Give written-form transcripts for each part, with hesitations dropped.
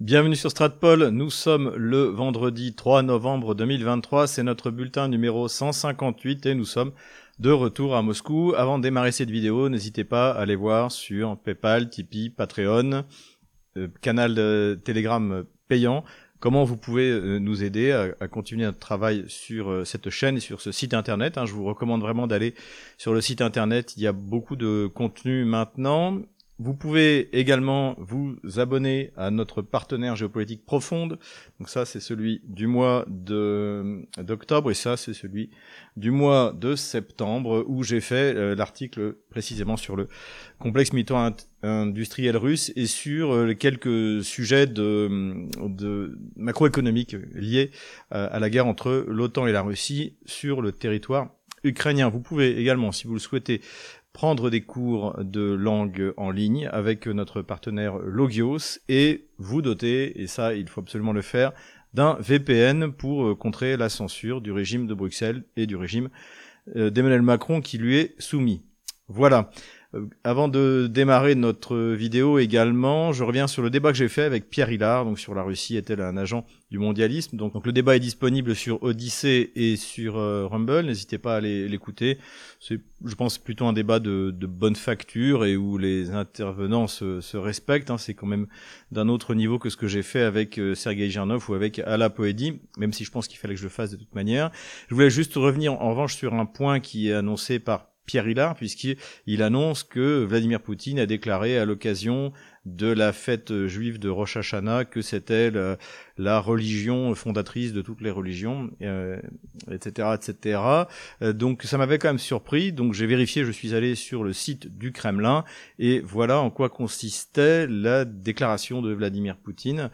Bienvenue sur Stratpol, nous sommes le vendredi 3 novembre 2023, c'est notre bulletin numéro 158 et nous sommes de retour à Moscou. Avant de démarrer cette vidéo, n'hésitez pas à aller voir sur PayPal, Tipeee, Patreon, canal Telegram payant, comment vous pouvez nous aider à continuer notre travail sur cette chaîne et sur ce site internet. Je vous recommande vraiment d'aller sur le site internet, il y a beaucoup de contenu maintenant. Vous pouvez également vous abonner à notre partenaire géopolitique profonde. Donc ça, c'est celui du mois d'octobre et ça, c'est celui du mois de septembre où j'ai fait l'article précisément sur le complexe militaro-industriel russe et sur quelques sujets de macroéconomiques liés à la guerre entre l'OTAN et la Russie sur le territoire ukrainien. Vous pouvez également, si vous le souhaitez, prendre des cours de langue en ligne avec notre partenaire Logios et vous doter, et ça il faut absolument le faire, d'un VPN pour contrer la censure du régime de Bruxelles et du régime d'Emmanuel Macron qui lui est soumis. Voilà. Avant de démarrer notre vidéo également, je reviens sur le débat que j'ai fait avec Pierre Hillard, donc sur la Russie est-elle un agent du mondialisme. Donc le débat est disponible sur Odyssée et sur Rumble, n'hésitez pas à aller l'écouter. C'est, je pense, plutôt un débat de bonne facture et où les intervenants se respectent. C'est quand même d'un autre niveau que ce que j'ai fait avec Sergueï Girnov ou avec Ala Poedi, même si je pense qu'il fallait que je le fasse de toute manière. Je voulais juste revenir en revanche sur un point qui est annoncé par Pierre Hillard, puisqu'il annonce que Vladimir Poutine a déclaré à l'occasion de la fête juive de Rosh Hashanah que c'était la religion fondatrice de toutes les religions, etc., etc. Donc ça m'avait quand même surpris, donc j'ai vérifié, je suis allé sur le site du Kremlin, et voilà en quoi consistait la déclaration de Vladimir Poutine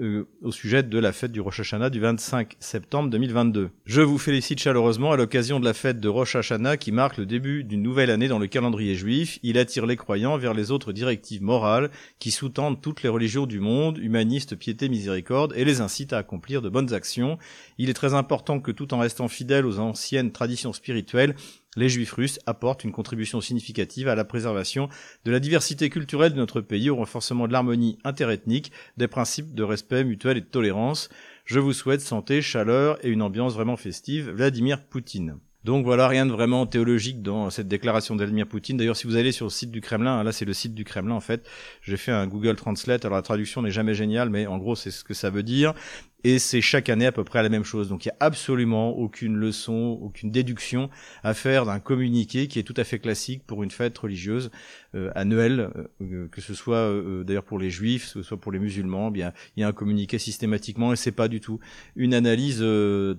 au sujet de la fête du Rosh Hashanah du 25 septembre 2022. Je vous félicite chaleureusement à l'occasion de la fête de Rosh Hashanah qui marque le début d'une nouvelle année dans le calendrier juif. Il attire les croyants vers les autres directives morales qui sous-tendent toutes les religions du monde, humanistes, piété, miséricorde, et les incitent à accomplir de bonnes actions. Il est très important que, tout en restant fidèles aux anciennes traditions spirituelles, les Juifs russes apportent une contribution significative à la préservation de la diversité culturelle de notre pays, au renforcement de l'harmonie interethnique, des principes de respect mutuel et de tolérance. Je vous souhaite santé, chaleur et une ambiance vraiment festive. Vladimir Poutine. Donc voilà, rien de vraiment théologique dans cette déclaration de Vladimir Poutine. D'ailleurs, si vous allez sur le site du Kremlin, là c'est le site du Kremlin en fait, j'ai fait un Google Translate, alors la traduction n'est jamais géniale, mais en gros c'est ce que ça veut dire, et c'est chaque année à peu près la même chose. Donc il n'y a absolument aucune leçon, aucune déduction à faire d'un communiqué qui est tout à fait classique pour une fête religieuse annuelle, que ce soit d'ailleurs pour les juifs, que ce soit pour les musulmans, bien il y a un communiqué systématiquement, et c'est pas du tout une analyse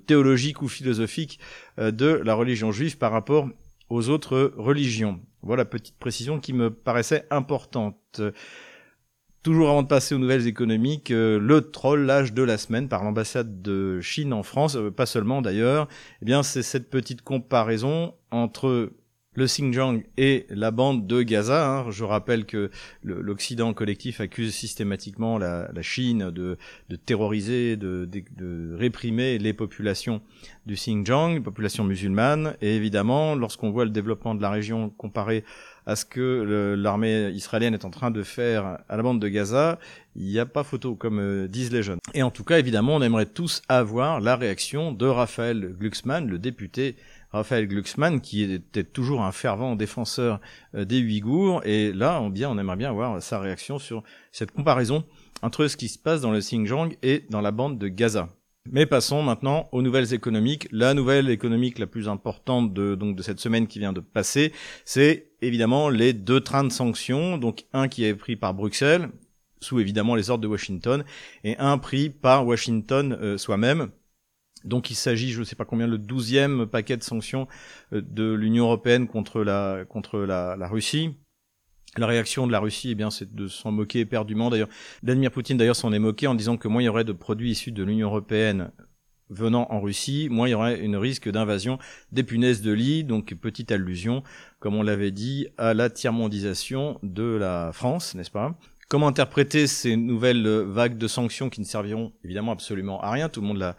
théologique ou philosophique de la religion juive par rapport aux autres religions. Voilà, petite précision qui me paraissait importante. Toujours avant de passer aux nouvelles économiques, le trollage de la semaine par l'ambassade de Chine en France, pas seulement d'ailleurs, eh bien c'est cette petite comparaison entre le Xinjiang et la bande de Gaza. Je rappelle que l'Occident collectif accuse systématiquement la Chine de terroriser, de réprimer les populations du Xinjiang, les populations musulmanes. Et évidemment, lorsqu'on voit le développement de la région comparé à ce que l'armée israélienne est en train de faire à la bande de Gaza, il n'y a pas photo, comme disent les jeunes. Et en tout cas, évidemment, on aimerait tous avoir la réaction de Raphaël Glucksmann, le député Raphaël Glucksmann, qui était toujours un fervent défenseur des Ouïghours, et là, on aimerait bien avoir sa réaction sur cette comparaison entre ce qui se passe dans le Xinjiang et dans la bande de Gaza. Mais passons maintenant aux nouvelles économiques. La nouvelle économique la plus importante de cette semaine qui vient de passer, c'est évidemment les deux trains de sanctions, donc un qui est pris par Bruxelles, sous évidemment les ordres de Washington, et un pris par Washington soi-même. Donc il s'agit, je ne sais pas combien, le 12e paquet de sanctions de l'Union européenne contre la Russie. La réaction de la Russie, c'est de s'en moquer éperdument. D'ailleurs, Vladimir Poutine s'en est moqué en disant que moins il y aurait de produits issus de l'Union européenne venant en Russie, moins il y aurait un risque d'invasion des punaises de lit. Donc petite allusion, comme on l'avait dit, à la tiers-mondisation de la France, n'est-ce pas ? Comment interpréter ces nouvelles vagues de sanctions qui ne serviront évidemment absolument à rien? Tout le monde l'a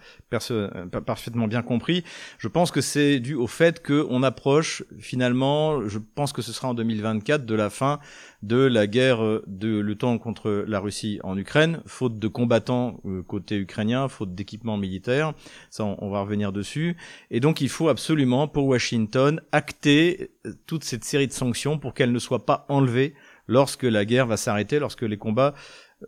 parfaitement bien compris. Je pense que c'est dû au fait qu'on approche finalement, je pense que ce sera en 2024, de la fin de la guerre de l'OTAN contre la Russie en Ukraine, faute de combattants côté ukrainien, faute d'équipement militaire. Ça, on va revenir dessus. Et donc, il faut absolument, pour Washington, acter toute cette série de sanctions pour qu'elles ne soient pas enlevées lorsque la guerre va s'arrêter, lorsque les combats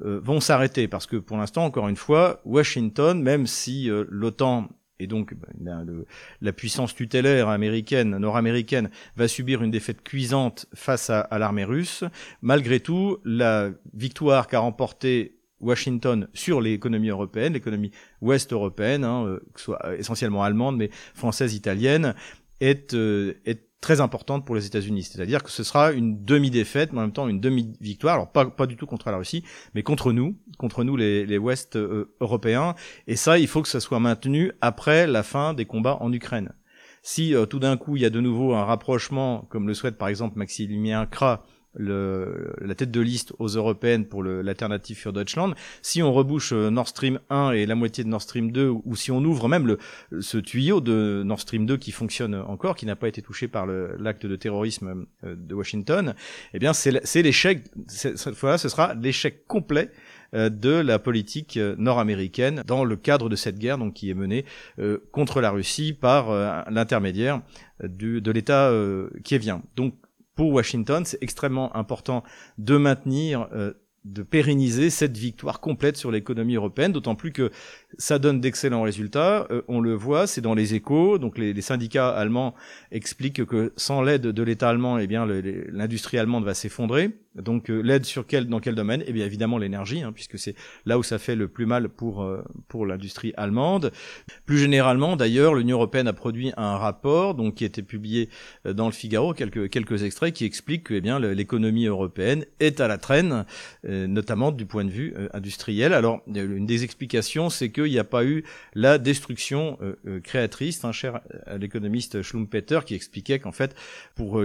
vont s'arrêter. Parce que pour l'instant, encore une fois, Washington, même si l'OTAN et donc la puissance tutélaire américaine, nord-américaine, va subir une défaite cuisante face à l'armée russe, malgré tout, la victoire qu'a remportée Washington sur l'économie européenne, l'économie ouest-européenne, que ce soit essentiellement allemande, mais française, italienne, est très importante pour les États-Unis, c'est-à-dire que ce sera une demi-défaite, mais en même temps une demi-victoire, alors pas du tout contre la Russie, mais contre nous les Ouest européens, et ça, il faut que ça soit maintenu après la fin des combats en Ukraine. Si tout d'un coup, il y a de nouveau un rapprochement, comme le souhaite par exemple Maximilien Kra, la tête de liste aux européennes pour l'alternative für Deutschland, si on rebouche Nord Stream 1 et la moitié de Nord Stream 2, ou si on ouvre même ce tuyau de Nord Stream 2 qui fonctionne encore, qui n'a pas été touché par l'acte de terrorisme de Washington, eh bien c'est l'échec, cette fois-là ce sera l'échec complet de la politique nord-américaine dans le cadre de cette guerre donc qui est menée contre la Russie par l'intermédiaire de l'État kievien. Donc pour Washington, c'est extrêmement important de maintenir, de pérenniser cette victoire complète sur l'économie européenne, d'autant plus que ça donne d'excellents résultats. On le voit, c'est dans les échos. Donc les syndicats allemands expliquent que sans l'aide de l'État allemand, eh bien l'industrie allemande va s'effondrer. Donc l'aide dans quel domaine? Eh bien évidemment l'énergie, puisque c'est là où ça fait le plus mal pour l'industrie allemande. Plus généralement d'ailleurs, l'Union européenne a produit un rapport donc qui a été publié dans le Figaro, quelques extraits qui expliquent que l'économie européenne est à la traîne, notamment du point de vue industriel. Alors une des explications, c'est qu'il n'y a pas eu la destruction créatrice, cher l'économiste Schumpeter, qui expliquait qu'en fait, pour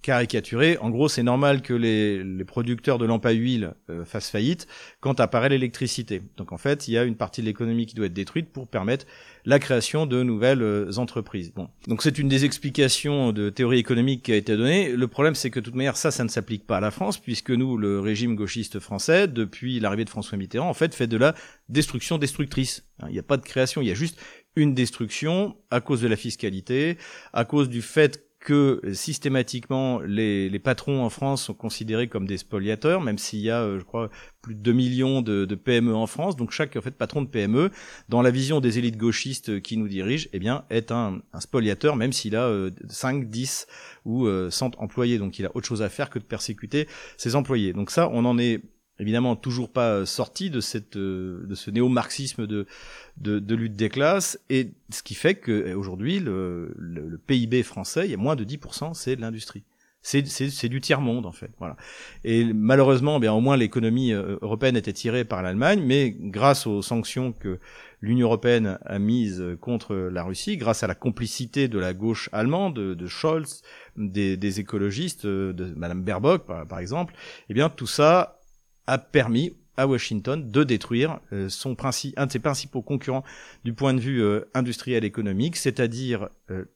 caricaturer, en gros c'est normal que les producteurs de lampes à huile fassent faillite quand apparaît l'électricité. Donc en fait, il y a une partie de l'économie qui doit être détruite pour permettre la création de nouvelles entreprises. Bon. Donc c'est une des explications de théorie économique qui a été donnée. Le problème, c'est que de toute manière, ça ne s'applique pas à la France, puisque nous, le régime gauchiste français, depuis l'arrivée de François Mitterrand, en fait de la destruction destructrice. Il n'y a pas de création, il y a juste une destruction à cause de la fiscalité, à cause du fait que systématiquement les patrons en France sont considérés comme des spoliateurs, même s'il y a, je crois, plus de 2 millions de PME en France. Donc chaque patron de PME, dans la vision des élites gauchistes qui nous dirigent, eh bien est un spoliateur, même s'il a 5, 10 ou 100 employés. Donc il a autre chose à faire que de persécuter ses employés. Donc ça, on en est évidemment toujours pas sorti de ce néo-marxisme de lutte des classes, et ce qui fait que aujourd'hui le PIB français, il y a moins de 10%, c'est de l'industrie. C'est du tiers-monde, en fait, voilà. Et malheureusement, bien, au moins, l'économie européenne était tirée par l'Allemagne, mais grâce aux sanctions que l'Union européenne a mises contre la Russie, grâce à la complicité de la gauche allemande, de Scholz, des écologistes, de Madame Baerbock, par exemple, eh bien, tout ça a permis à Washington de détruire un de ses principaux concurrents du point de vue industriel économique, c'est-à-dire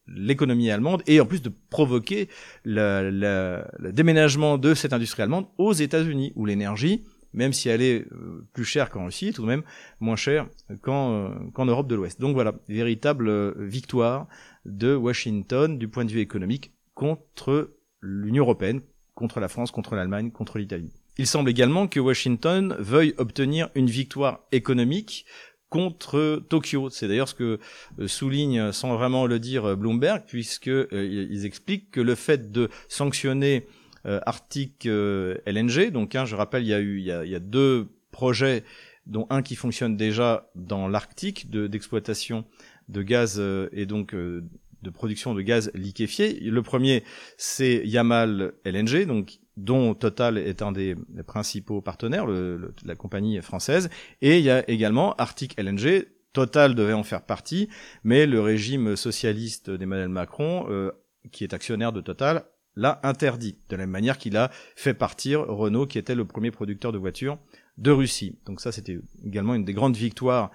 l'économie allemande, et en plus de provoquer le déménagement de cette industrie allemande aux États-Unis, où l'énergie, même si elle est plus chère qu'en Russie, est tout de même moins chère qu'en Europe de l'Ouest. Donc voilà, véritable victoire de Washington du point de vue économique contre l'Union européenne, contre la France, contre l'Allemagne, contre l'Italie. Il semble également que Washington veuille obtenir une victoire économique contre Tokyo. C'est d'ailleurs ce que souligne, sans vraiment le dire, Bloomberg, puisqu'ils expliquent que le fait de sanctionner Arctic LNG, donc je rappelle, il y a deux projets, dont un qui fonctionne déjà dans l'Arctique, d'exploitation de gaz et donc de production de gaz liquéfié. Le premier, c'est Yamal LNG, donc dont Total est un des principaux partenaires, la compagnie française. Et il y a également Arctic LNG. Total devait en faire partie, mais le régime socialiste d'Emmanuel Macron, qui est actionnaire de Total, l'a interdit, de la même manière qu'il a fait partir Renault, qui était le premier producteur de voitures de Russie. Donc ça, c'était également une des grandes victoires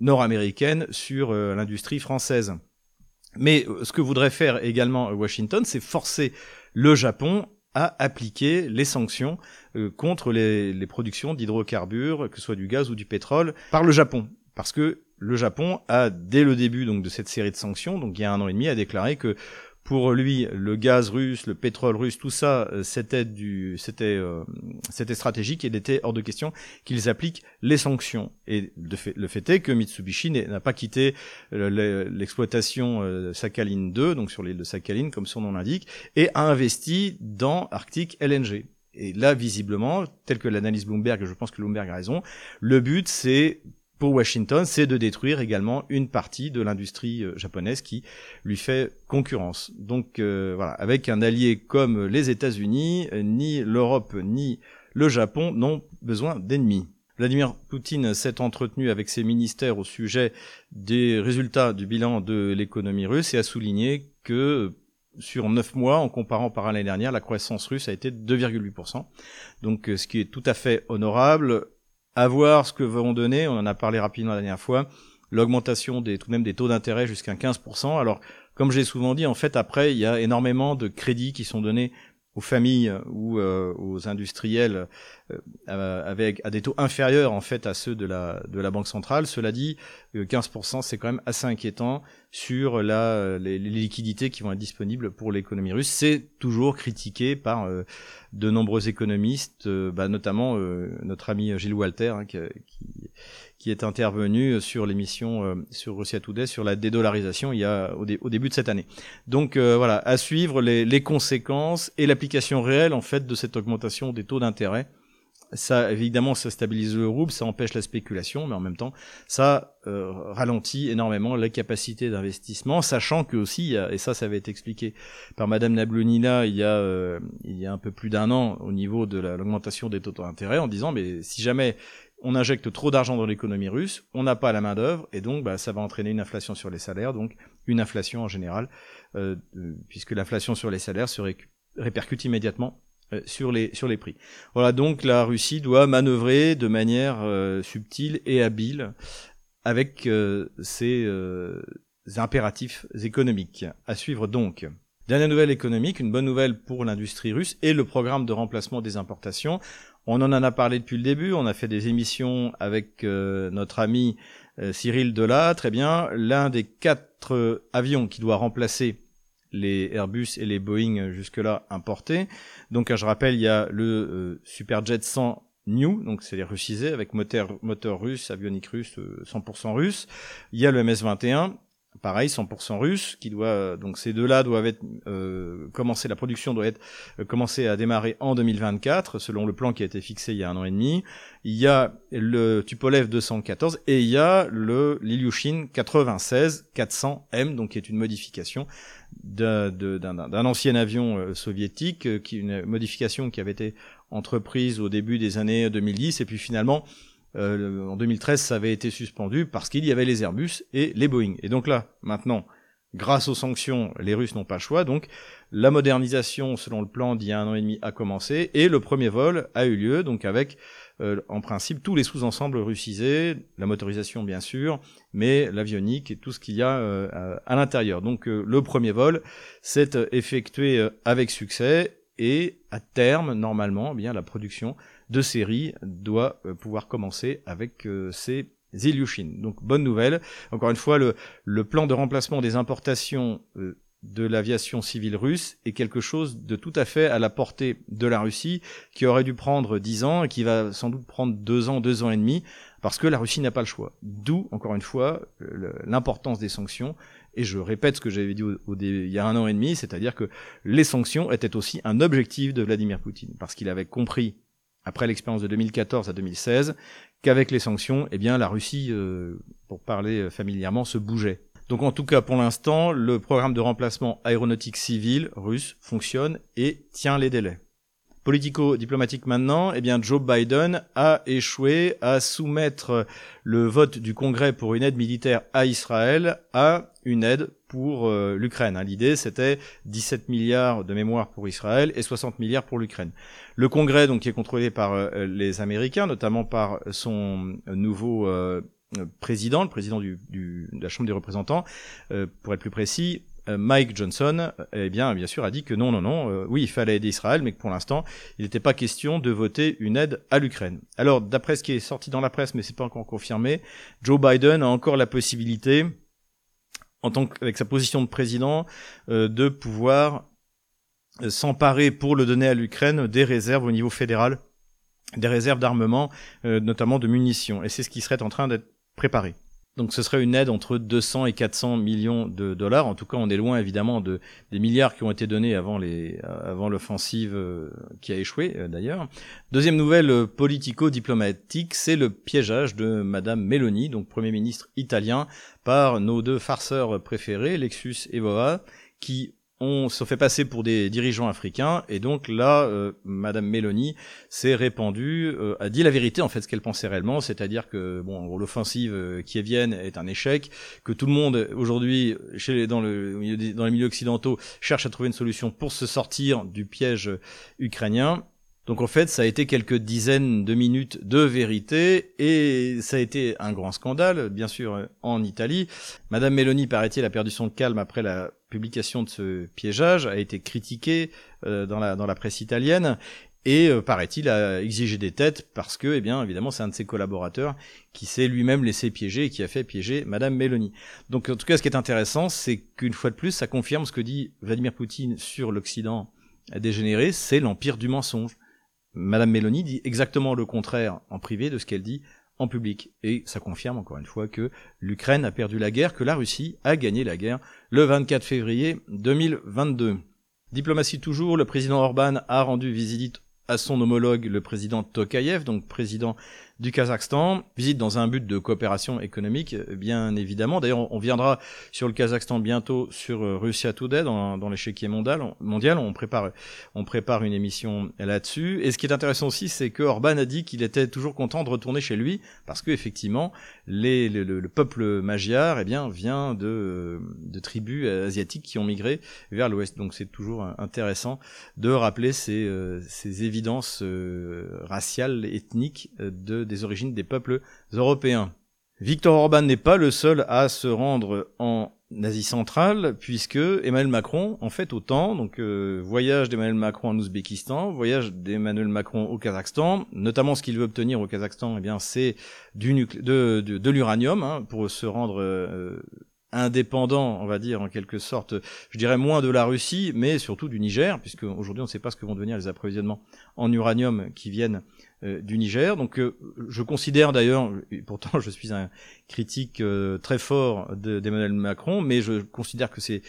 nord-américaines sur l'industrie française. Mais ce que voudrait faire également Washington, c'est forcer le Japon à appliquer les sanctions contre les productions d'hydrocarbures, que ce soit du gaz ou du pétrole, par le Japon. Parce que le Japon a, dès le début donc de cette série de sanctions, donc il y a 1 an et demi, a déclaré que pour lui, le gaz russe, le pétrole russe, tout ça, c'était stratégique, et il était hors de question qu'ils appliquent les sanctions. Et le fait est que Mitsubishi n'a pas quitté l'exploitation Sakhalin 2, donc sur l'île de Sakhalin, comme son nom l'indique, et a investi dans Arctic LNG. Et là, visiblement, tel que l'analyse Bloomberg, et je pense que Bloomberg a raison, le but, c'est... pour Washington, c'est de détruire également une partie de l'industrie japonaise qui lui fait concurrence. Donc voilà, avec un allié comme les États-Unis, ni l'Europe ni le Japon n'ont besoin d'ennemis. Vladimir Poutine s'est entretenu avec ses ministères au sujet des résultats du bilan de l'économie russe et a souligné que sur 9 mois, en comparant par l'année dernière, la croissance russe a été de 2,8%. Donc ce qui est tout à fait honorable. À voir ce que vont donner, on en a parlé rapidement la dernière fois, l'augmentation des, tout de même des taux d'intérêt jusqu'à 15%. Alors, comme j'ai souvent dit, en fait, après, il y a énormément de crédits qui sont donnés aux familles ou aux industriels avec à des taux inférieurs en fait à ceux de la Banque centrale. Cela dit, 15%, c'est quand même assez inquiétant sur les liquidités qui vont être disponibles pour l'économie russe. C'est toujours critiqué par de nombreux économistes, notamment notre ami Gilles Walter, hein, qui est intervenu sur l'émission sur Russia Today sur la dédollarisation il y a au début de cette année. Donc voilà, à suivre les conséquences et l'application réelle en fait de cette augmentation des taux d'intérêt. Ça, évidemment, ça stabilise le rouble, ça empêche la spéculation, mais en même temps, ça ralentit énormément la capacité d'investissement, sachant que aussi, et ça avait été expliqué par Madame Nablonina il y a un peu plus d'1 an au niveau de l'augmentation des taux d'intérêt, en disant mais si jamais on injecte trop d'argent dans l'économie russe, on n'a pas la main d'œuvre, et donc ça va entraîner une inflation sur les salaires, donc une inflation en général, puisque l'inflation sur les salaires se répercute immédiatement sur les prix. Voilà, donc la Russie doit manœuvrer de manière subtile et habile avec ses impératifs économiques. À suivre donc. Dernière nouvelle économique, une bonne nouvelle pour l'industrie russe et le programme de remplacement des importations. On en a parlé depuis le début, on a fait des émissions avec notre ami Cyril Delat. Très bien, l'un des 4 avions qui doit remplacer les Airbus et les Boeing jusque-là importés. Donc je rappelle, il y a le Superjet 100 New, donc c'est les russisés avec moteur russe, avionique russe, 100% russe. Il y a le MS-21, pareil, 100% russe, qui doit donc ces deux-là doivent être commencer, la production doit être commencée à démarrer en 2024 selon le plan qui a été fixé il y a 1 an et demi. Il y a le Tupolev 214 et il y a le l'Ilyushin 96 400M, donc qui est une modification d'un ancien avion soviétique, une modification qui avait été entreprise au début des années 2010 et puis finalement en 2013 ça avait été suspendu parce qu'il y avait les Airbus et les Boeing. Et donc là, maintenant, grâce aux sanctions, les Russes n'ont pas le choix, donc la modernisation selon le plan d'il y a 1 an et demi a commencé et le premier vol a eu lieu, donc avec en principe tous les sous-ensembles russisés, la motorisation bien sûr, mais l'avionique et tout ce qu'il y a à l'intérieur. Donc le premier vol s'est effectué avec succès et à terme, normalement, eh bien la production de série doit pouvoir commencer avec ces Ilyushin. Donc bonne nouvelle. Encore une fois, le plan de remplacement des importations de l'aviation civile russe est quelque chose de tout à fait à la portée de la Russie, qui aurait dû prendre 10 ans et qui va sans doute prendre 2 ans, 2 ans et demi, parce que la Russie n'a pas le choix. D'où, encore une fois, l'importance des sanctions. Et je répète ce que j'avais dit il y a 1 an et demi, c'est-à-dire que les sanctions étaient aussi un objectif de Vladimir Poutine, parce qu'il avait compris, après l'expérience de 2014 à 2016, qu'avec les sanctions, eh bien la Russie, pour parler familièrement, se bougeait. Donc en tout cas, pour l'instant, le programme de remplacement aéronautique civil russe fonctionne et tient les délais. politico-diplomatique maintenant, eh bien Joe Biden a échoué à soumettre le vote du Congrès pour une aide militaire à Israël à une aide pour l'Ukraine. L'idée, c'était 17 milliards de mémoire pour Israël et 60 milliards pour l'Ukraine. Le Congrès, donc, qui est contrôlé par les Américains, notamment par son nouveau président, le président de la Chambre des représentants, pour être plus précis, Mike Johnson, eh bien sûr, a dit que non, oui, il fallait aider Israël, mais que pour l'instant, il n'était pas question de voter une aide à l'Ukraine. Alors, d'après ce qui est sorti dans la presse, mais c'est pas encore confirmé, Joe Biden a encore la possibilité, avec sa position de président, de pouvoir s'emparer pour le donner à l'Ukraine des réserves au niveau fédéral, des réserves d'armement, notamment de munitions. Et c'est ce qui serait en train d'être préparé. Donc ce serait une aide entre 200 et 400 millions de dollars. En tout cas, on est loin évidemment des milliards qui ont été donnés avant l'offensive qui a échoué d'ailleurs. Deuxième nouvelle politico-diplomatique, c'est le piégeage de Madame Meloni, donc Premier ministre italien, par nos deux farceurs préférés, Lexus et Boa, qui on se fait passer pour des dirigeants africains, et donc là, Madame Meloni s'est répandue, a dit la vérité, en fait, ce qu'elle pensait réellement, c'est-à-dire que bon, l'offensive kievienne est un échec, que tout le monde, aujourd'hui, dans les milieux occidentaux, cherche à trouver une solution pour se sortir du piège ukrainien. Donc en fait, ça a été quelques dizaines de minutes de vérité, et ça a été un grand scandale, bien sûr, en Italie. Madame Meloni, paraît-il, a perdu son calme après la publication de ce piégeage, a été critiquée dans la presse italienne et paraît-il a exigé des têtes parce que évidemment c'est un de ses collaborateurs qui s'est lui-même laissé piéger et qui a fait piéger Madame Meloni. Donc en tout cas ce qui est intéressant c'est qu'une fois de plus ça confirme ce que dit Vladimir Poutine sur l'Occident dégénéré, c'est l'empire du mensonge. Madame Meloni dit exactement le contraire en privé de ce qu'elle dit en public. Et ça confirme encore une fois que l'Ukraine a perdu la guerre, que la Russie a gagné la guerre le 24 février 2022. Diplomatie toujours, le président Orban a rendu visite à son homologue, le président Tokayev, donc président du Kazakhstan, visite dans un but de coopération économique, bien évidemment. D'ailleurs, on viendra sur le Kazakhstan bientôt sur Russia Today, dans l'échiquier mondial. On prépare une émission là-dessus. Et ce qui est intéressant aussi, c'est que Orban a dit qu'il était toujours content de retourner chez lui, parce que effectivement, le peuple magyar, vient de tribus asiatiques qui ont migré vers l'Ouest. Donc c'est toujours intéressant de rappeler ces évidences raciales, ethniques des origines des peuples européens. Viktor Orban n'est pas le seul à se rendre en Asie centrale, puisque Emmanuel Macron en fait autant. Donc voyage d'Emmanuel Macron en Ouzbékistan, voyage d'Emmanuel Macron au Kazakhstan, notamment ce qu'il veut obtenir au Kazakhstan, c'est de l'uranium pour se rendre indépendant, on va dire, en quelque sorte, je dirais moins de la Russie, mais surtout du Niger, puisque aujourd'hui on ne sait pas ce que vont devenir les approvisionnements en uranium qui viennent du Niger. Donc je considère d'ailleurs, pourtant je suis un critique très fort d'Emmanuel Macron, mais je considère que c'est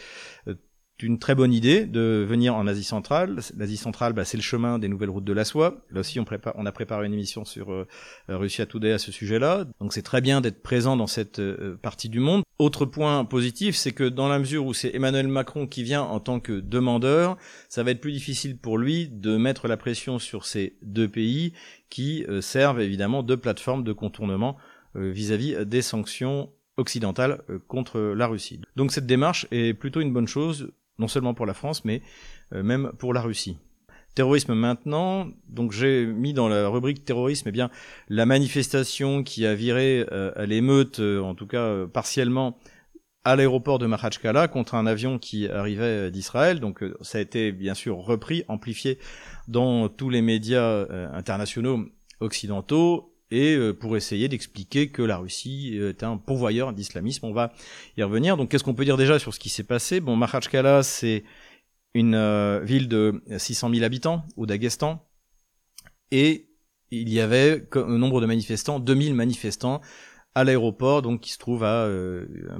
une très bonne idée de venir en Asie centrale. L'Asie centrale, c'est le chemin des nouvelles routes de la soie. Là aussi, on a préparé une émission sur Russia Today à ce sujet-là. Donc c'est très bien d'être présent dans cette partie du monde. Autre point positif, c'est que dans la mesure où c'est Emmanuel Macron qui vient en tant que demandeur, ça va être plus difficile pour lui de mettre la pression sur ces deux pays qui servent évidemment de plateforme de contournement vis-à-vis des sanctions occidentales contre la Russie. Donc cette démarche est plutôt une bonne chose, non seulement pour la France, mais même pour la Russie. Terrorisme maintenant, donc j'ai mis dans la rubrique terrorisme la manifestation qui a viré à l'émeute, en tout cas partiellement, à l'aéroport de Makhachkala contre un avion qui arrivait d'Israël. Donc ça a été bien sûr repris, amplifié dans tous les médias internationaux occidentaux, et pour essayer d'expliquer que la Russie est un pourvoyeur d'islamisme. On va y revenir. Donc qu'est-ce qu'on peut dire déjà sur ce qui s'est passé ? Bon, Makhachkala, c'est une ville de 600 000 habitants, au Daghestan, et il y avait, comme nombre de manifestants, 2000 manifestants à l'aéroport, donc qui se trouve à une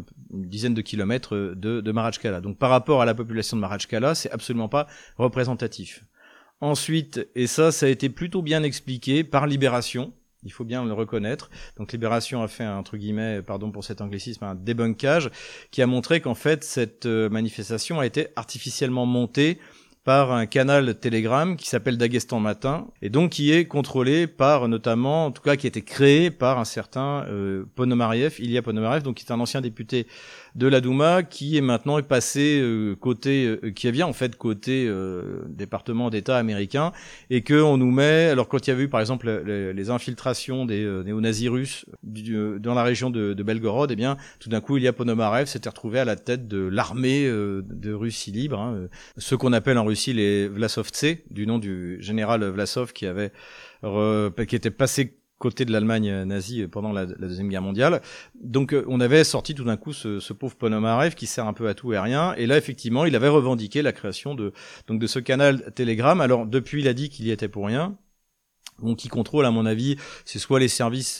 dizaine de kilomètres de Makhachkala. Donc par rapport à la population de Makhachkala, c'est absolument pas représentatif. Ensuite, et ça a été plutôt bien expliqué par Libération, il faut bien le reconnaître. Donc Libération a fait un, entre guillemets, pardon pour cet anglicisme, un débunkage qui a montré qu'en fait cette manifestation a été artificiellement montée par un canal Telegram qui s'appelle Daghestan Matin, et donc qui est contrôlé par, notamment, en tout cas qui a été créé par un certain Ponomarev, Ilia Ponomarev, donc qui est un ancien député de la Douma, qui est maintenant passé côté kievien, en fait côté département d'État américain, et que on nous met, alors quand il y avait eu par exemple les infiltrations des néo-nazis russes dans la région de Belgorod, eh bien tout d'un coup Ilia Ponomarev s'était retrouvé à la tête de l'armée de Russie libre, hein, ce qu'on appelle en Russie les Vlasovtsés, du nom du général Vlasov qui était passé côté de l'Allemagne nazie pendant la Deuxième Guerre mondiale. Donc on avait sorti tout d'un coup ce pauvre Ponomarev qui sert un peu à tout et à rien, et là effectivement il avait revendiqué la création de ce canal Telegram. Alors depuis il a dit qu'il y était pour rien. Donc qui contrôle, à mon avis, c'est soit les services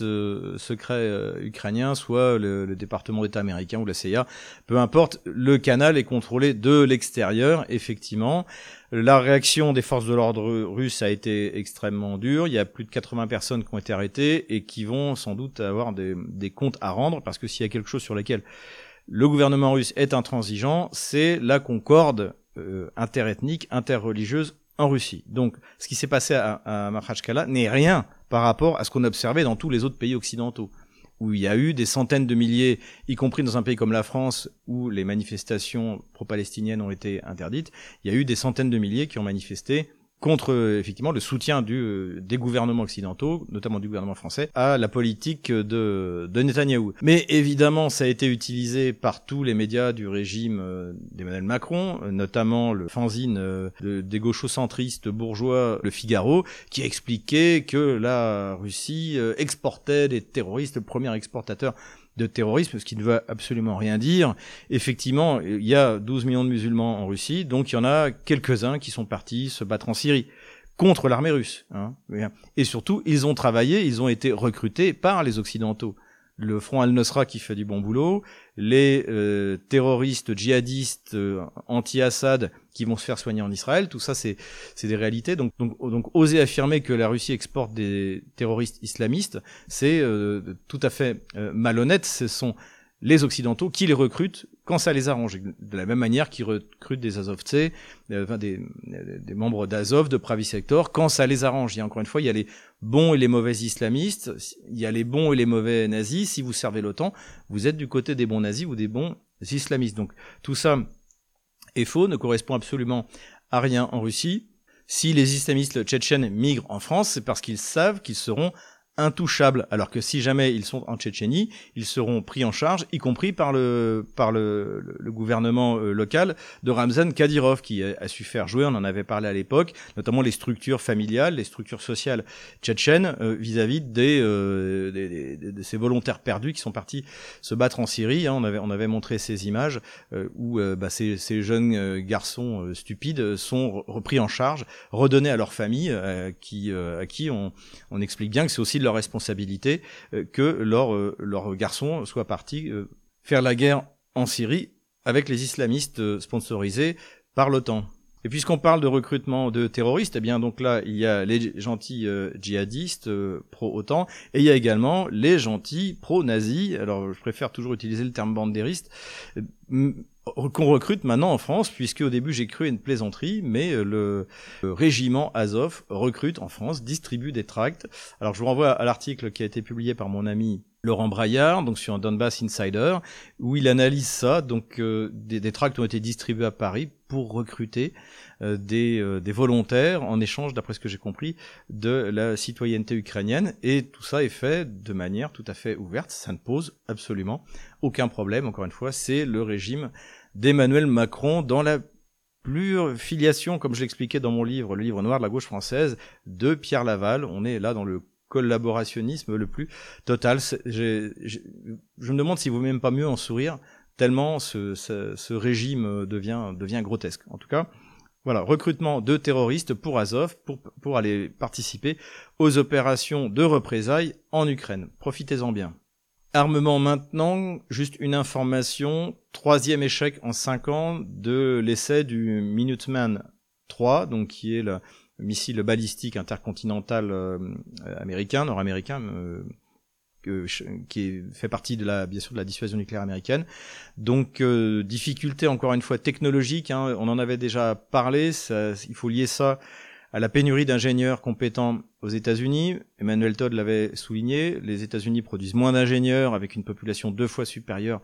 secrets ukrainiens, soit le département d'État américain ou la CIA. Peu importe, le canal est contrôlé de l'extérieur, effectivement. La réaction des forces de l'ordre russes a été extrêmement dure. Il y a plus de 80 personnes qui ont été arrêtées et qui vont sans doute avoir des comptes à rendre, parce que s'il y a quelque chose sur lequel le gouvernement russe est intransigeant, c'est la concorde interethnique, interreligieuse en Russie. Donc, ce qui s'est passé à Makhachkala n'est rien par rapport à ce qu'on observait dans tous les autres pays occidentaux, où il y a eu des centaines de milliers, y compris dans un pays comme la France, où les manifestations pro-palestiniennes ont été interdites. Il y a eu des centaines de milliers qui ont manifesté contre, effectivement, le soutien des gouvernements occidentaux, notamment du gouvernement français, à la politique de Netanyahou. Mais évidemment, ça a été utilisé par tous les médias du régime d'Emmanuel Macron, notamment le fanzine des gauchocentristes bourgeois, le Figaro, qui expliquait que la Russie exportait des terroristes, le premier exportateur de terrorisme, ce qui ne veut absolument rien dire. Effectivement, il y a 12 millions de musulmans en Russie, donc il y en a quelques-uns qui sont partis se battre en Syrie contre l'armée russe. Hein. Et surtout, ils ont travaillé, ils ont été recrutés par les Occidentaux. Le front Al-Nosra qui fait du bon boulot, les terroristes djihadistes anti-Assad qui vont se faire soigner en Israël, tout ça c'est des réalités. Donc oser affirmer que la Russie exporte des terroristes islamistes, c'est tout à fait malhonnête. Ce sont les Occidentaux qui les recrutent quand ça les arrange, de la même manière qu'ils recrutent des Azovtsés, des membres d'Azov, de Pravi Sector, quand ça les arrange. Il y a, encore une fois, il y a les bons et les mauvais islamistes, il y a les bons et les mauvais nazis. Si vous servez l'OTAN, vous êtes du côté des bons nazis ou des bons islamistes. Donc tout ça est faux, ne correspond absolument à rien en Russie. Si les islamistes tchétchènes migrent en France, c'est parce qu'ils savent qu'ils seront intouchables, alors que si jamais ils sont en Tchétchénie, ils seront pris en charge, y compris par le gouvernement local de Ramzan Kadyrov, qui a su faire jouer, on en avait parlé à l'époque, notamment les structures familiales, les structures sociales tchétchènes, vis-à-vis de ces volontaires perdus qui sont partis se battre en Syrie. Hein, on avait montré ces images où ces jeunes garçons stupides sont repris en charge, redonnés à leur famille, à qui on explique bien que c'est aussi de leur responsabilité que leur garçon soit parti faire la guerre en Syrie avec les islamistes sponsorisés par l'OTAN. Et puisqu'on parle de recrutement de terroristes, eh bien donc là il y a les gentils djihadistes pro-OTAN, et il y a également les gentils pro-nazis. Alors je préfère toujours utiliser le terme bandériste, qu'on recrute maintenant en France, puisque au début j'ai cru une plaisanterie, mais le régiment Azov recrute en France, distribue des tracts. Alors je vous renvoie à l'article qui a été publié par mon ami Laurent Braillard, donc sur un Donbass Insider, où il analyse ça. Donc des tracts ont été distribués à Paris pour recruter des volontaires en échange, d'après ce que j'ai compris, de la citoyenneté ukrainienne. Et tout ça est fait de manière tout à fait ouverte, ça ne pose absolument aucun problème. Encore une fois, c'est le régime d'Emmanuel Macron dans la pure filiation, comme je l'expliquais dans mon livre, le livre noir de la gauche française, de Pierre Laval. On est là dans le collaborationnisme le plus total. Je me demande si vous n'aimez pas mieux en sourire, tellement ce régime devient grotesque. En tout cas, voilà, recrutement de terroristes pour Azov, pour aller participer aux opérations de représailles en Ukraine. Profitez-en bien. Armement maintenant, juste une information, 3e échec en 5 ans de l'essai du Minuteman 3, donc qui est le missile balistique intercontinental américain, nord-américain, qui fait partie de la, bien sûr, de la dissuasion nucléaire américaine. Donc difficulté encore une fois technologique, hein, on en avait déjà parlé, ça, il faut lier ça à la pénurie d'ingénieurs compétents aux États-Unis. Emmanuel Todd l'avait souligné, les États-Unis produisent moins d'ingénieurs avec une population 2 fois supérieure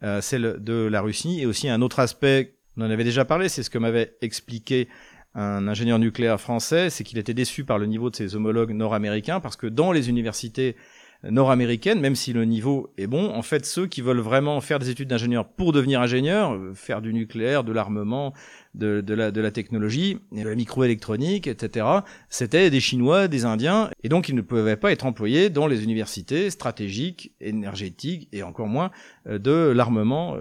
à celle de la Russie. Et aussi un autre aspect, on en avait déjà parlé, c'est ce que m'avait expliqué un ingénieur nucléaire français, c'est qu'il était déçu par le niveau de ses homologues nord-américains, parce que dans les universités nord-américaines, même si le niveau est bon, en fait, ceux qui veulent vraiment faire des études d'ingénieur pour devenir ingénieur, faire du nucléaire, de l'armement, de la technologie, de la microélectronique, etc., c'était des Chinois, des Indiens, et donc ils ne pouvaient pas être employés dans les universités stratégiques, énergétiques, et encore moins de l'armement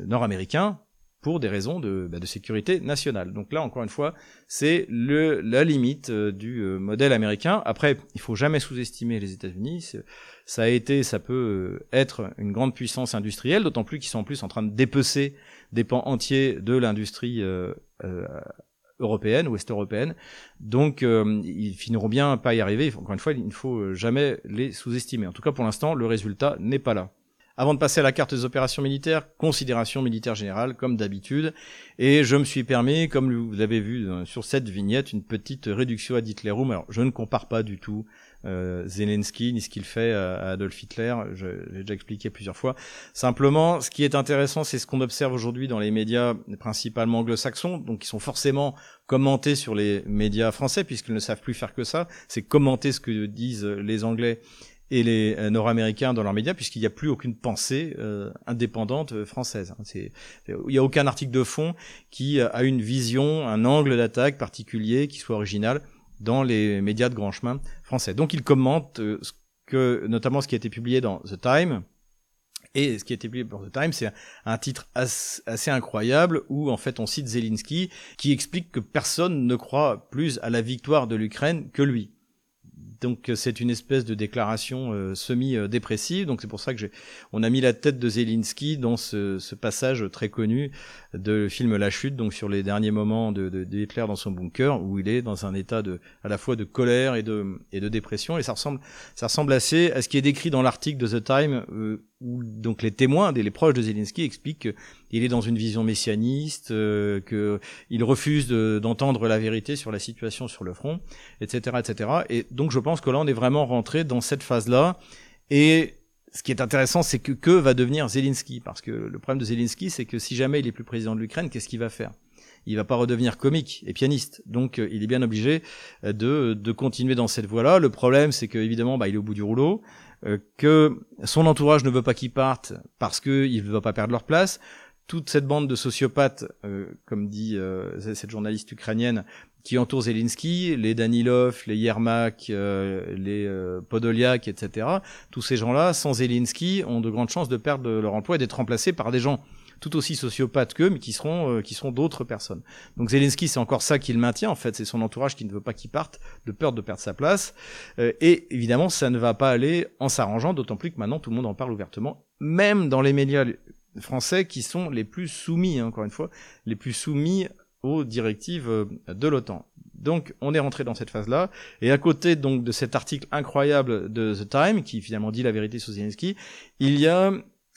nord-américain, pour des raisons de sécurité nationale. Donc là, encore une fois, c'est la limite du modèle américain. Après, il faut jamais sous-estimer les États-Unis. Ça peut être une grande puissance industrielle, d'autant plus qu'ils sont en plus en train de dépecer des pans entiers de l'industrie européenne, ouest-européenne. Donc ils finiront bien par y arriver. Encore une fois, il ne faut jamais les sous-estimer. En tout cas, pour l'instant, le résultat n'est pas là. Avant de passer à la carte des opérations militaires, considération militaire générale, comme d'habitude. Et je me suis permis, comme vous l'avez vu sur cette vignette, une petite réduction à Hitlerum. Alors, je ne compare pas du tout Zelensky, ni ce qu'il fait à Adolf Hitler. J'ai déjà expliqué plusieurs fois. Simplement, ce qui est intéressant, c'est ce qu'on observe aujourd'hui dans les médias, principalement anglo-saxons, donc qui sont forcément commentés sur les médias français, puisqu'ils ne savent plus faire que ça. C'est commenter ce que disent les Anglais et les Nord-Américains dans leurs médias, puisqu'il n'y a plus aucune pensée indépendante française. Il n'y a aucun article de fond qui a une vision, un angle d'attaque particulier qui soit original dans les médias de grand chemin français. Donc ils commentent notamment ce qui a été publié dans The Times. Et ce qui a été publié dans The Times, c'est un titre assez incroyable où en fait on cite Zelensky qui explique que personne ne croit plus à la victoire de l'Ukraine que lui. Donc c'est une espèce de déclaration semi-dépressive. Donc c'est pour ça que on a mis la tête de Zelensky dans ce passage très connu de film La Chute, donc sur les derniers moments de Hitler dans son bunker, où il est dans un état à la fois de colère et de dépression. Et ça ressemble assez à ce qui est décrit dans l'article de The Times, où donc les témoins, les proches de Zelensky expliquent qu'il est dans une vision messianiste, qu'il refuse d'entendre la vérité sur la situation sur le front, etc., etc. Et donc je pense que là on est vraiment rentré dans cette phase-là. Et ce qui est intéressant, c'est que va devenir Zelensky, parce que le problème de Zelensky, c'est que si jamais il est plus président de l'Ukraine, qu'est-ce qu'il va faire ? Il va pas redevenir comique et pianiste, donc il est bien obligé de continuer dans cette voie-là. Le problème, c'est que évidemment, il est au bout du rouleau, que son entourage ne veut pas qu'il parte parce que il ne veut pas perdre leur place. Toute cette bande de sociopathes, comme dit cette journaliste ukrainienne, qui entoure Zelensky, les Danilov, les Yermak, les Podoliak, etc. Tous ces gens-là, sans Zelensky, ont de grandes chances de perdre leur emploi et d'être remplacés par des gens tout aussi sociopathes qu'eux, mais qui seront d'autres personnes. Donc Zelensky, c'est encore ça qui le maintient, en fait. C'est son entourage qui ne veut pas qu'il parte, de peur de perdre sa place. Et évidemment, ça ne va pas aller en s'arrangeant, d'autant plus que maintenant, tout le monde en parle ouvertement, même dans les médias français qui sont les plus soumis, encore une fois, les plus soumis aux directives de l'OTAN. Donc on est rentré dans cette phase-là, et à côté donc de cet article incroyable de The Times, qui finalement dit la vérité sur Zelensky, il y a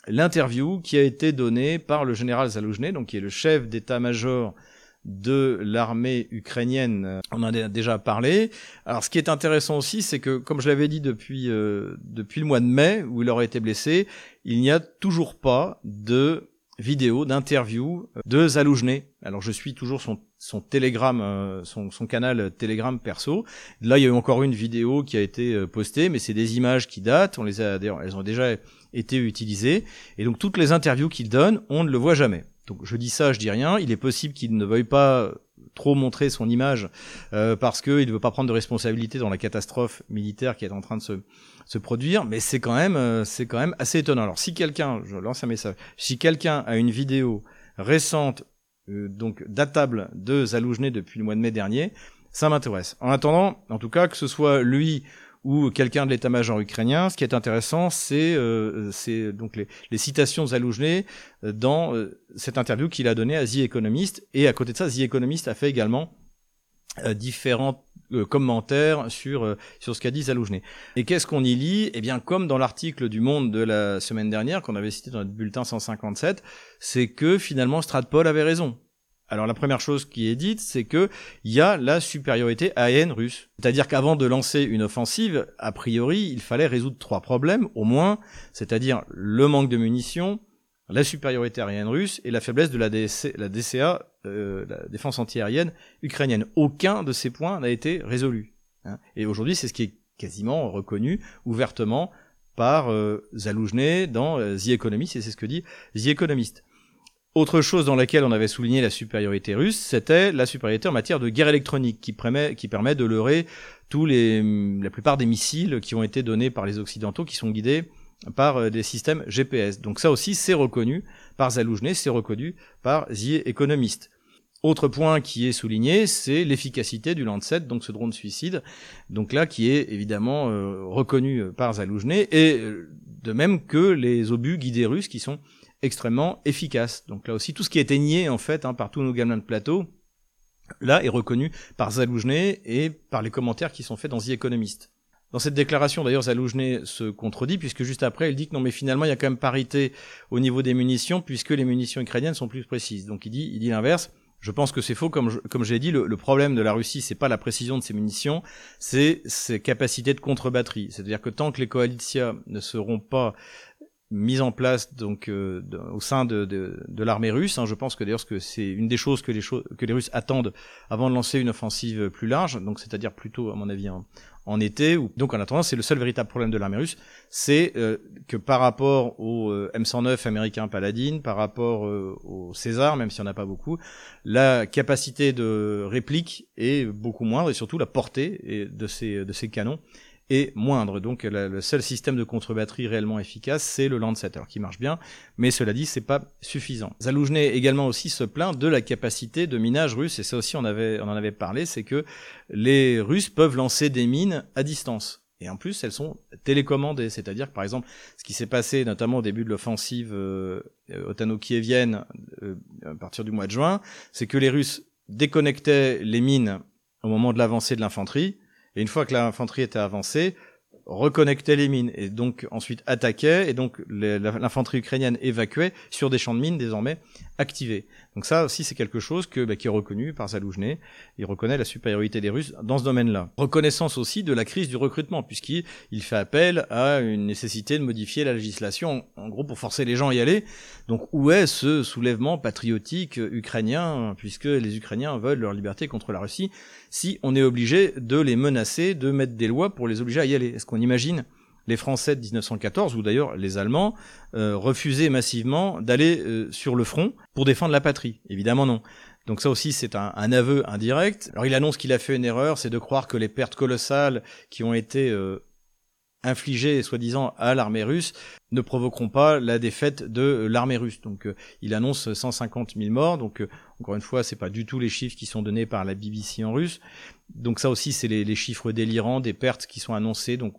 l'interview qui a été donnée par le général Zaloujny, donc qui est le chef d'état-major de l'armée ukrainienne. On en a déjà parlé. Alors ce qui est intéressant aussi, c'est que, comme je l'avais dit depuis le mois de mai, où il aurait été blessé, il n'y a toujours pas de vidéo, d'interview de Zaloujny. Alors je suis toujours son Telegram, son canal Telegram perso. Là, il y a eu encore une vidéo qui a été postée, mais c'est des images qui datent. On les a, d'ailleurs, elles ont déjà été utilisées. Et donc toutes les interviews qu'il donne, on ne le voit jamais. Donc je dis ça, je dis rien. Il est possible qu'il ne veuille pas trop montrer son image parce qu'il ne veut pas prendre de responsabilité dans la catastrophe militaire qui est en train de se produire, mais c'est quand même assez étonnant. Alors si quelqu'un, je lance un message, si quelqu'un a une vidéo récente, donc datable de Zaloujny depuis le mois de mai dernier, ça m'intéresse. En attendant, en tout cas, que ce soit lui ou quelqu'un de l'état-major ukrainien, ce qui est intéressant, c'est donc les citations de Zaloujny dans cette interview qu'il a donnée à The Economist. Et à côté de ça, The Economist a fait également différents commentaires sur ce qu'a dit Zaloujné. Et qu'est-ce qu'on y lit ? Eh bien, comme dans l'article du Monde de la semaine dernière, qu'on avait cité dans notre bulletin 157, c'est que finalement Stratpol avait raison. Alors la première chose qui est dite, c'est que il y a la supériorité aérienne russe. C'est-à-dire qu'avant de lancer une offensive, a priori, il fallait résoudre trois problèmes, au moins, c'est-à-dire le manque de munitions, la supériorité aérienne russe et la faiblesse de la défense antiaérienne ukrainienne. Aucun de ces points n'a été résolu. Et aujourd'hui, c'est ce qui est quasiment reconnu ouvertement par Zaloujné dans The Economist, et c'est ce que dit The Economist. Autre chose dans laquelle on avait souligné la supériorité russe, c'était la supériorité en matière de guerre électronique qui permet de leurrer la plupart des missiles qui ont été donnés par les Occidentaux, qui sont guidés par des systèmes GPS. Donc ça aussi, c'est reconnu par Zaloujné, c'est reconnu par The Economist. Autre point qui est souligné, c'est l'efficacité du Lancet, donc ce drone suicide, donc là qui est évidemment reconnu par Zaloujné, et de même que les obus guidés russes qui sont extrêmement efficace. Donc là aussi, tout ce qui était nié en fait par tous nos gamins de plateau, là est reconnu par Zaloujné et par les commentaires qui sont faits dans The Economist. Dans cette déclaration, d'ailleurs, Zaloujné se contredit, puisque juste après, il dit que non, mais finalement, il y a quand même parité au niveau des munitions, puisque les munitions ukrainiennes sont plus précises. Donc il dit l'inverse. Je pense que c'est faux, comme j'ai dit, le problème de la Russie, c'est pas la précision de ses munitions, c'est ses capacités de contre-batterie. C'est-à-dire que tant que les coalitia ne seront pas mise en place donc au sein de l'armée russe, je pense que d'ailleurs que c'est une des choses que les Russes attendent avant de lancer une offensive plus large, donc c'est-à-dire plutôt à mon avis en été. Donc en attendant, c'est le seul véritable problème de l'armée russe, c'est que par rapport aux M109 américains Paladin, par rapport aux César, même s'il n'y en a pas beaucoup, la capacité de réplique est beaucoup moindre, et surtout la portée de ces canons est moindre. Donc le seul système de contre-batterie réellement efficace, c'est le Lancet, alors qui marche bien, mais cela dit, c'est pas suffisant. Zaloujné également aussi se plaint de la capacité de minage russe, et ça aussi on en avait parlé, c'est que les Russes peuvent lancer des mines à distance. Et en plus, elles sont télécommandées, c'est-à-dire que par exemple, ce qui s'est passé notamment au début de l'offensive otano-kievienne à partir du mois de juin, c'est que les Russes déconnectaient les mines au moment de l'avancée de l'infanterie, et une fois que l'infanterie était avancée, reconnectait les mines, et donc ensuite attaquait, et donc l'infanterie ukrainienne évacuait sur des champs de mines désormais activés. Donc ça aussi, c'est quelque chose qui est reconnu par Zaloujné. Il reconnaît la supériorité des Russes dans ce domaine-là. Reconnaissance aussi de la crise du recrutement, puisqu'il fait appel à une nécessité de modifier la législation, en gros pour forcer les gens à y aller. Donc où est ce soulèvement patriotique ukrainien, puisque les Ukrainiens veulent leur liberté contre la Russie, si on est obligé de les menacer, de mettre des lois pour les obliger à y aller? Est-ce qu'on imagine les Français de 1914, ou d'ailleurs les Allemands, refusaient massivement d'aller sur le front pour défendre la patrie? Évidemment non. Donc ça aussi, c'est un aveu indirect. Alors il annonce qu'il a fait une erreur, c'est de croire que les pertes colossales qui ont été infligées, soi-disant, à l'armée russe ne provoqueront pas la défaite de l'armée russe. Donc il annonce 150 000 morts, donc encore une fois, c'est pas du tout les chiffres qui sont donnés par la BBC en russe. Donc ça aussi, c'est les chiffres délirants des pertes qui sont annoncées, donc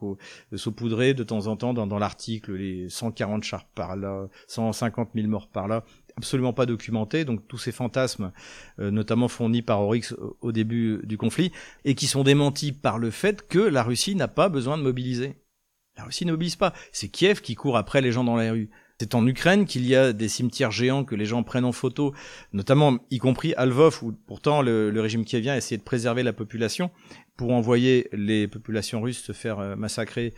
saupoudrées de temps en temps dans l'article, les 140 chars par là, 150 000 morts par là, absolument pas documentés, donc tous ces fantasmes, notamment fournis par Oryx au début du conflit, et qui sont démentis par le fait que la Russie n'a pas besoin de mobiliser. La Russie ne mobilise pas, c'est Kiev qui court après les gens dans la rue. C'est en Ukraine qu'il y a des cimetières géants que les gens prennent en photo, notamment y compris à Lvov, où pourtant le régime kievien essayait de préserver la population pour envoyer les populations russes se faire massacrer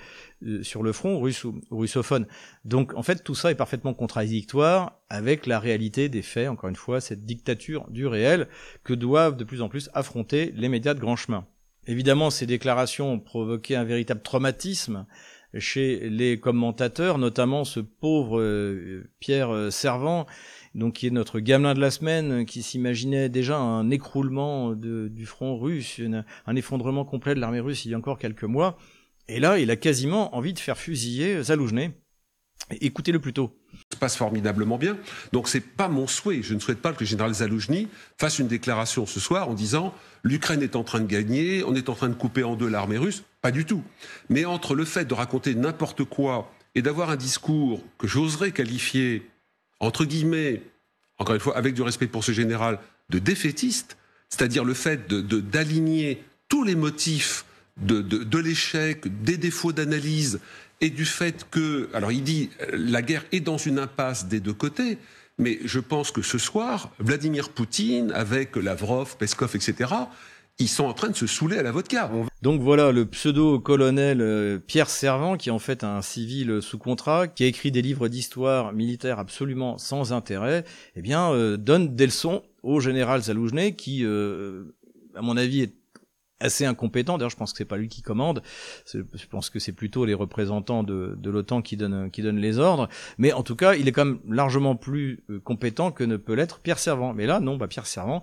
sur le front, russe ou russophone. Donc en fait, tout ça est parfaitement contradictoire avec la réalité des faits, encore une fois, cette dictature du réel que doivent de plus en plus affronter les médias de grand chemin. Évidemment, ces déclarations ont provoqué un véritable traumatisme chez les commentateurs, notamment ce pauvre Pierre Servant, donc qui est notre gamelin de la semaine, qui s'imaginait déjà un écroulement du front russe, un effondrement complet de l'armée russe il y a encore quelques mois. Et là, il a quasiment envie de faire fusiller Zaloujné. Écoutez-le plutôt. Ça se passe formidablement bien. Donc c'est pas mon souhait. Je ne souhaite pas que le général Zaloujny fasse une déclaration ce soir en disant l'Ukraine est en train de gagner, on est en train de couper en deux l'armée russe. Pas du tout. Mais entre le fait de raconter n'importe quoi et d'avoir un discours que j'oserais qualifier, entre guillemets, encore une fois avec du respect pour ce général, de défaitiste, c'est-à-dire le fait d'aligner tous les motifs de l'échec, des défauts d'analyse et du fait que... Alors il dit la guerre est dans une impasse des deux côtés, mais je pense que ce soir, Vladimir Poutine, avec Lavrov, Peskov, etc., ils sont en train de se saouler à la vodka. Donc voilà le pseudo-colonel Pierre Servant, qui est en fait un civil sous contrat, qui a écrit des livres d'histoire militaire absolument sans intérêt, eh bien donne des leçons au général Zaloujny, qui, à mon avis, est assez incompétent. D'ailleurs, je pense que c'est pas lui qui commande. Je pense que c'est plutôt les représentants de l'OTAN qui donnent les ordres. Mais en tout cas, il est quand même largement plus compétent que ne peut l'être Pierre Servant. Mais là, non, Pierre Servant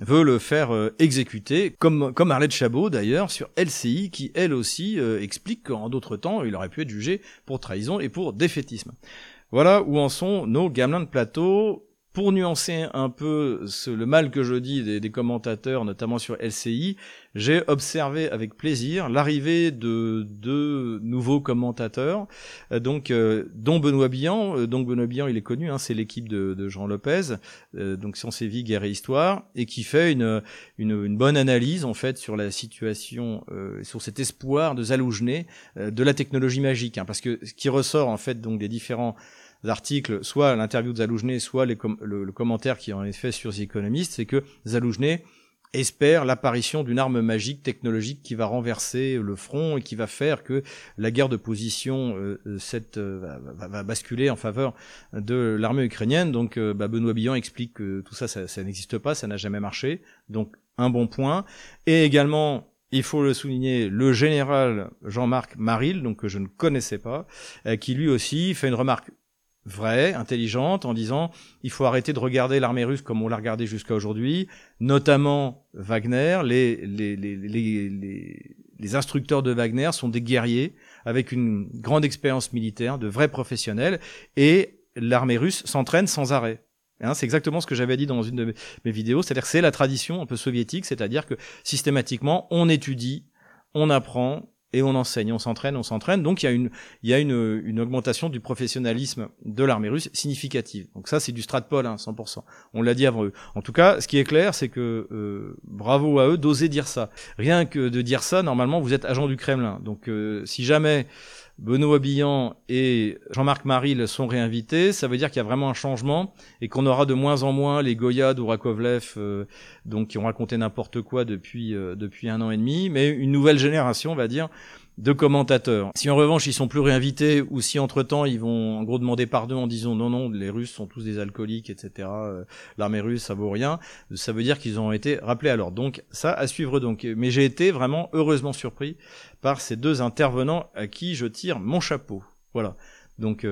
veut le faire exécuter, comme Arlette Chabot d'ailleurs, sur LCI, qui elle aussi explique qu'en d'autres temps, il aurait pu être jugé pour trahison et pour défaitisme. Voilà où en sont nos gamelins de plateau. Pour nuancer un peu le mal que je dis des commentateurs, notamment sur LCI, j'ai observé avec plaisir l'arrivée de deux nouveaux commentateurs, dont Benoît Billan. Donc Benoît Billan, il est connu, c'est l'équipe de Jean Lopez, donc Sciences et Vie, Guerre et Histoire, et qui fait une bonne analyse en fait sur la situation, sur cet espoir de Zaloujny, de la technologie magique, parce que ce qui ressort en fait donc des différents articles, soit l'interview de Zaloujny, soit le commentaire qui en est fait sur The Economist, c'est que Zaloujny espère l'apparition d'une arme magique technologique qui va renverser le front et qui va faire que la guerre de position va basculer en faveur de l'armée ukrainienne. Donc Benoît Billan explique que tout ça n'existe pas, ça n'a jamais marché. Donc un bon point. Et également... il faut le souligner, le général Jean-Marc Maril, donc que je ne connaissais pas, qui lui aussi fait une remarque vraie, intelligente, en disant il faut arrêter de regarder l'armée russe comme on l'a regardée jusqu'à aujourd'hui, notamment Wagner. Les instructeurs de Wagner sont des guerriers avec une grande expérience militaire, de vrais professionnels, et l'armée russe s'entraîne sans arrêt. C'est exactement ce que j'avais dit dans une de mes vidéos, c'est-à-dire que c'est la tradition un peu soviétique, c'est-à-dire que systématiquement, on étudie, on apprend et on enseigne, on s'entraîne. Donc il y a une augmentation du professionnalisme de l'armée russe significative. Donc ça, c'est du Stratpol, 100%. On l'a dit avant eux. En tout cas, ce qui est clair, c'est que bravo à eux d'oser dire ça. Rien que de dire ça, normalement, vous êtes agent du Kremlin. Donc si jamais... Benoît Billan et Jean-Marc Maril sont réinvités, ça veut dire qu'il y a vraiment un changement et qu'on aura de moins en moins les Goyad ou Rakovlev donc qui ont raconté n'importe quoi depuis 1 an et demi, mais une nouvelle génération, on va dire, de commentateurs. Si en revanche ils sont plus réinvités ou si entre-temps ils vont en gros demander pardon en disant non, les Russes sont tous des alcooliques, etc., l'armée russe ça vaut rien, ça veut dire qu'ils ont été rappelés à l'ordre. Donc ça à suivre donc. Mais j'ai été vraiment heureusement surpris par ces deux intervenants à qui je tire mon chapeau. Voilà. Donc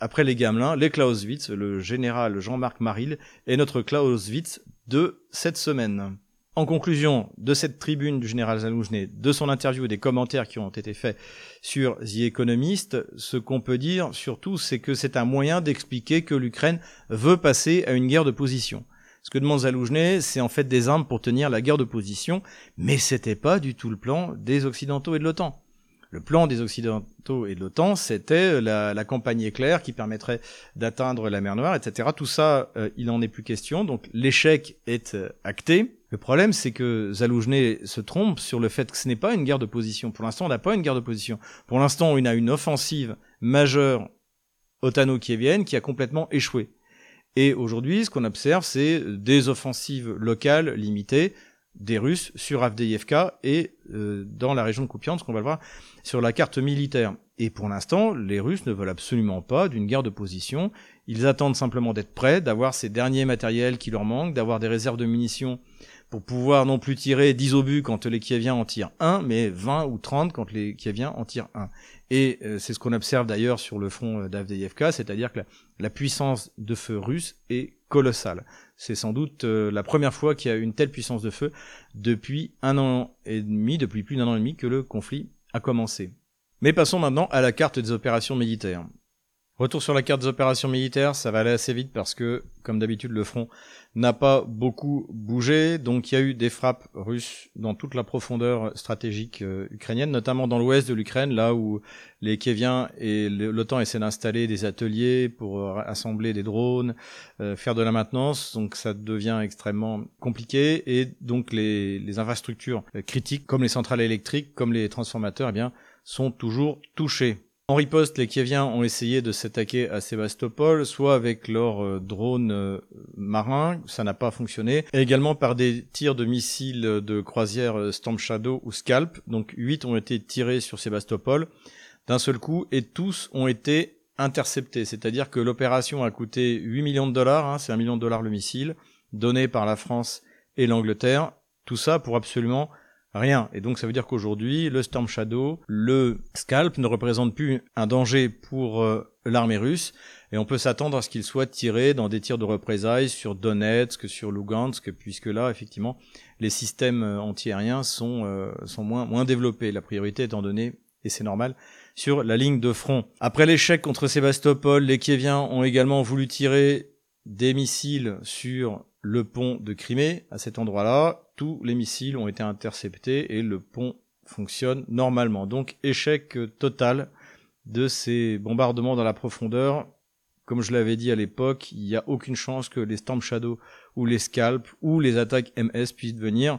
après les Gamelins, les Clausewitz, le général Jean-Marc Maril est notre Clausewitz de cette semaine. En conclusion de cette tribune du général Zaloujny, de son interview et des commentaires qui ont été faits sur The Economist, ce qu'on peut dire surtout, c'est que c'est un moyen d'expliquer que l'Ukraine veut passer à une guerre de position. Ce que demande Zaloujny, c'est en fait des armes pour tenir la guerre de position, mais c'était pas du tout le plan des Occidentaux et de l'OTAN. Le plan des Occidentaux et de l'OTAN, c'était la campagne éclair qui permettrait d'atteindre la mer Noire, etc. Tout ça, il n'en est plus question, donc l'échec est acté. Le problème, c'est que Zaloujny se trompe sur le fait que ce n'est pas une guerre de position. Pour l'instant, on n'a pas une guerre de position. Pour l'instant, on a une offensive majeure otano-kievienne qui a complètement échoué. Et aujourd'hui, ce qu'on observe, c'est des offensives locales limitées des Russes sur Avdiivka et dans la région de Kupiansk, qu'on va le voir sur la carte militaire. Et pour l'instant, les Russes ne veulent absolument pas d'une guerre de position. Ils attendent simplement d'être prêts, d'avoir ces derniers matériels qui leur manquent, d'avoir des réserves de munitions pour pouvoir non plus tirer 10 obus quand les Kieviens en tirent 1, mais 20 ou 30 quand les Kieviens en tirent 1. Et c'est ce qu'on observe d'ailleurs sur le front d'Avdiivka, c'est-à-dire que la puissance de feu russe est colossale. C'est sans doute la première fois qu'il y a une telle puissance de feu depuis plus d'1 an et demi que le conflit a commencé. Mais passons maintenant à la carte des opérations militaires. Retour sur la carte des opérations militaires, ça va aller assez vite parce que, comme d'habitude, le front n'a pas beaucoup bougé. Donc il y a eu des frappes russes dans toute la profondeur stratégique ukrainienne, notamment dans l'ouest de l'Ukraine, là où les Kieviens et l'OTAN essaient d'installer des ateliers pour assembler des drones, faire de la maintenance. Donc ça devient extrêmement compliqué. Et donc les infrastructures critiques, comme les centrales électriques, comme les transformateurs, eh bien, sont toujours touchées. En riposte, les Kieviens ont essayé de s'attaquer à Sébastopol, soit avec leurs drones marins, ça n'a pas fonctionné, et également par des tirs de missiles de croisière Storm Shadow ou Scalp. Donc 8 ont été tirés sur Sébastopol d'un seul coup, et tous ont été interceptés. C'est-à-dire que l'opération a coûté 8 millions de dollars, c'est 1 million de dollars le missile, donné par la France et l'Angleterre, tout ça pour absolument rien. Et donc ça veut dire qu'aujourd'hui, le Storm Shadow, le Scalp ne représentent plus un danger pour l'armée russe, et on peut s'attendre à ce qu'ils soient tirés dans des tirs de représailles sur Donetsk, sur Lugansk, puisque là, effectivement, les systèmes antiaériens sont moins développés. La priorité étant donnée, et c'est normal, sur la ligne de front. Après l'échec contre Sébastopol, les Kieviens ont également voulu tirer des missiles sur le pont de Crimée. À cet endroit-là, tous les missiles ont été interceptés et le pont fonctionne normalement. Donc échec total de ces bombardements dans la profondeur. Comme je l'avais dit à l'époque, il n'y a aucune chance que les Storm Shadow ou les Scalp ou les attaques MS puissent devenir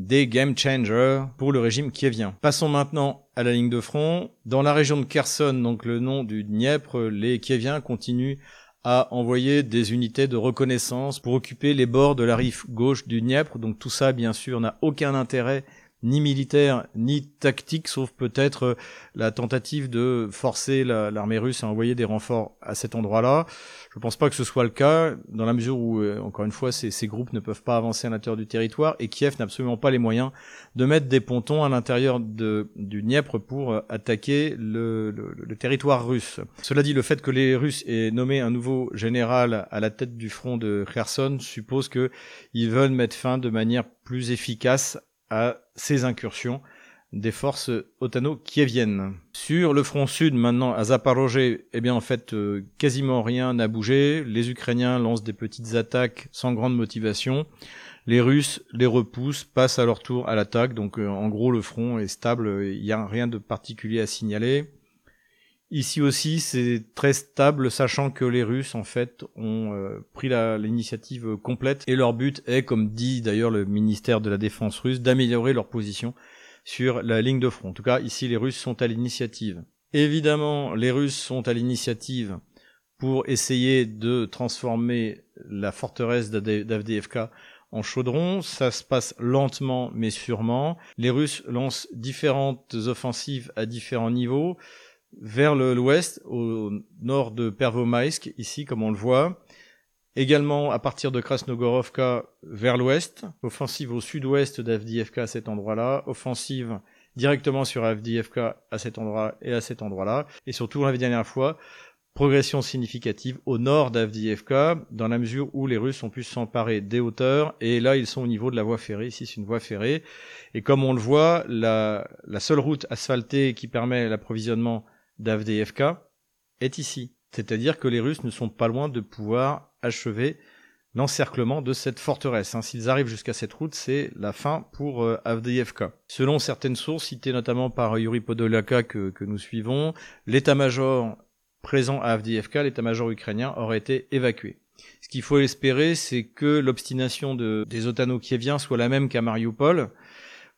des game changers pour le régime kievien. Passons maintenant à la ligne de front. Dans la région de Kherson, donc le nom du Dniepr, les Kieviens continuent à envoyer des unités de reconnaissance pour occuper les bords de la rive gauche du Dniepr. Donc tout ça, bien sûr, n'a aucun intérêt, ni militaire, ni tactique, sauf peut-être la tentative de forcer l'armée russe à envoyer des renforts à cet endroit-là. Je ne pense pas que ce soit le cas, dans la mesure où, encore une fois, ces groupes ne peuvent pas avancer à l'intérieur du territoire, et Kiev n'a absolument pas les moyens de mettre des pontons à l'intérieur du Dniepr pour attaquer le territoire russe. Cela dit, le fait que les Russes aient nommé un nouveau général à la tête du front de Kherson suppose qu'ils veulent mettre fin de manière plus efficace à ces incursions des forces otano-kieviennes. Sur le front sud, maintenant, à Zaporojé, eh bien, en fait, quasiment rien n'a bougé. Les Ukrainiens lancent des petites attaques sans grande motivation. Les Russes les repoussent, passent à leur tour à l'attaque. Donc, en gros, le front est stable. Il n'y a rien de particulier à signaler. Ici aussi, c'est très stable, sachant que les Russes, en fait, ont pris l'initiative complète. Et leur but est, comme dit d'ailleurs le ministère de la Défense russe, d'améliorer leur position sur la ligne de front. En tout cas, ici, les Russes sont à l'initiative. Évidemment, les Russes sont à l'initiative pour essayer de transformer la forteresse d'Avdiivka en chaudron. Ça se passe lentement, mais sûrement. Les Russes lancent différentes offensives à différents niveaux. Vers l'ouest, au nord de Pervomaïsk, ici comme on le voit. Également à partir de Krasnogorovka vers l'ouest. Offensive au sud-ouest d'Avdiivka à cet endroit-là. Offensive directement sur Avdiivka à cet endroit et à cet endroit-là. Et surtout, on l'avait dit la dernière fois, progression significative au nord d'Avdiivka, dans la mesure où les Russes ont pu s'emparer des hauteurs. Et là, ils sont au niveau de la voie ferrée. Ici, c'est une voie ferrée. Et comme on le voit, la seule route asphaltée qui permet l'approvisionnement d'Avdiivka est ici. C'est-à-dire que les Russes ne sont pas loin de pouvoir achever l'encerclement de cette forteresse. S'ils arrivent jusqu'à cette route, c'est la fin pour Avdiivka. Selon certaines sources, citées notamment par Yuri Podolaka que nous suivons, l'état-major présent à Avdiivka, l'état-major ukrainien, aurait été évacué. Ce qu'il faut espérer, c'est que l'obstination des otano-kieviens soit la même qu'à Mariupol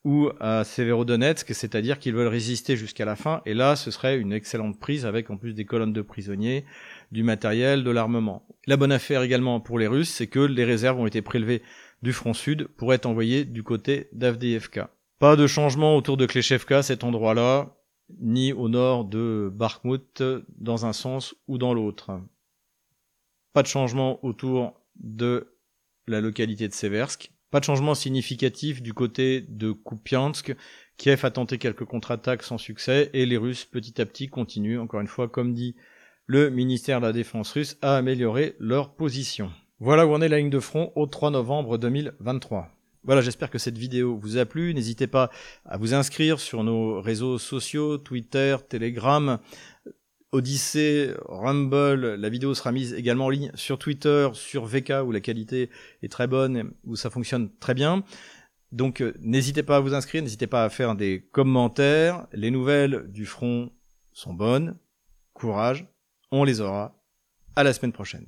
ou à Severodonetsk, c'est-à-dire qu'ils veulent résister jusqu'à la fin, et là, ce serait une excellente prise, avec en plus des colonnes de prisonniers, du matériel, de l'armement. La bonne affaire également pour les Russes, c'est que les réserves ont été prélevées du front sud pour être envoyées du côté d'Avdiivka. Pas de changement autour de Kleshevka, cet endroit-là, ni au nord de Bakhmout, dans un sens ou dans l'autre. Pas de changement autour de la localité de Seversk. Pas de changement significatif du côté de Kupiansk. Kiev a tenté quelques contre-attaques sans succès et les Russes, petit à petit, continuent, encore une fois, comme dit le ministère de la Défense russe, à améliorer leur position. Voilà où en est la ligne de front au 3 novembre 2023. Voilà, j'espère que cette vidéo vous a plu. N'hésitez pas à vous inscrire sur nos réseaux sociaux, Twitter, Telegram, Odyssée, Rumble, la vidéo sera mise également en ligne sur Twitter, sur VK où la qualité est très bonne, où ça fonctionne très bien. Donc n'hésitez pas à vous inscrire, n'hésitez pas à faire des commentaires. Les nouvelles du front sont bonnes. Courage, on les aura. À la semaine prochaine.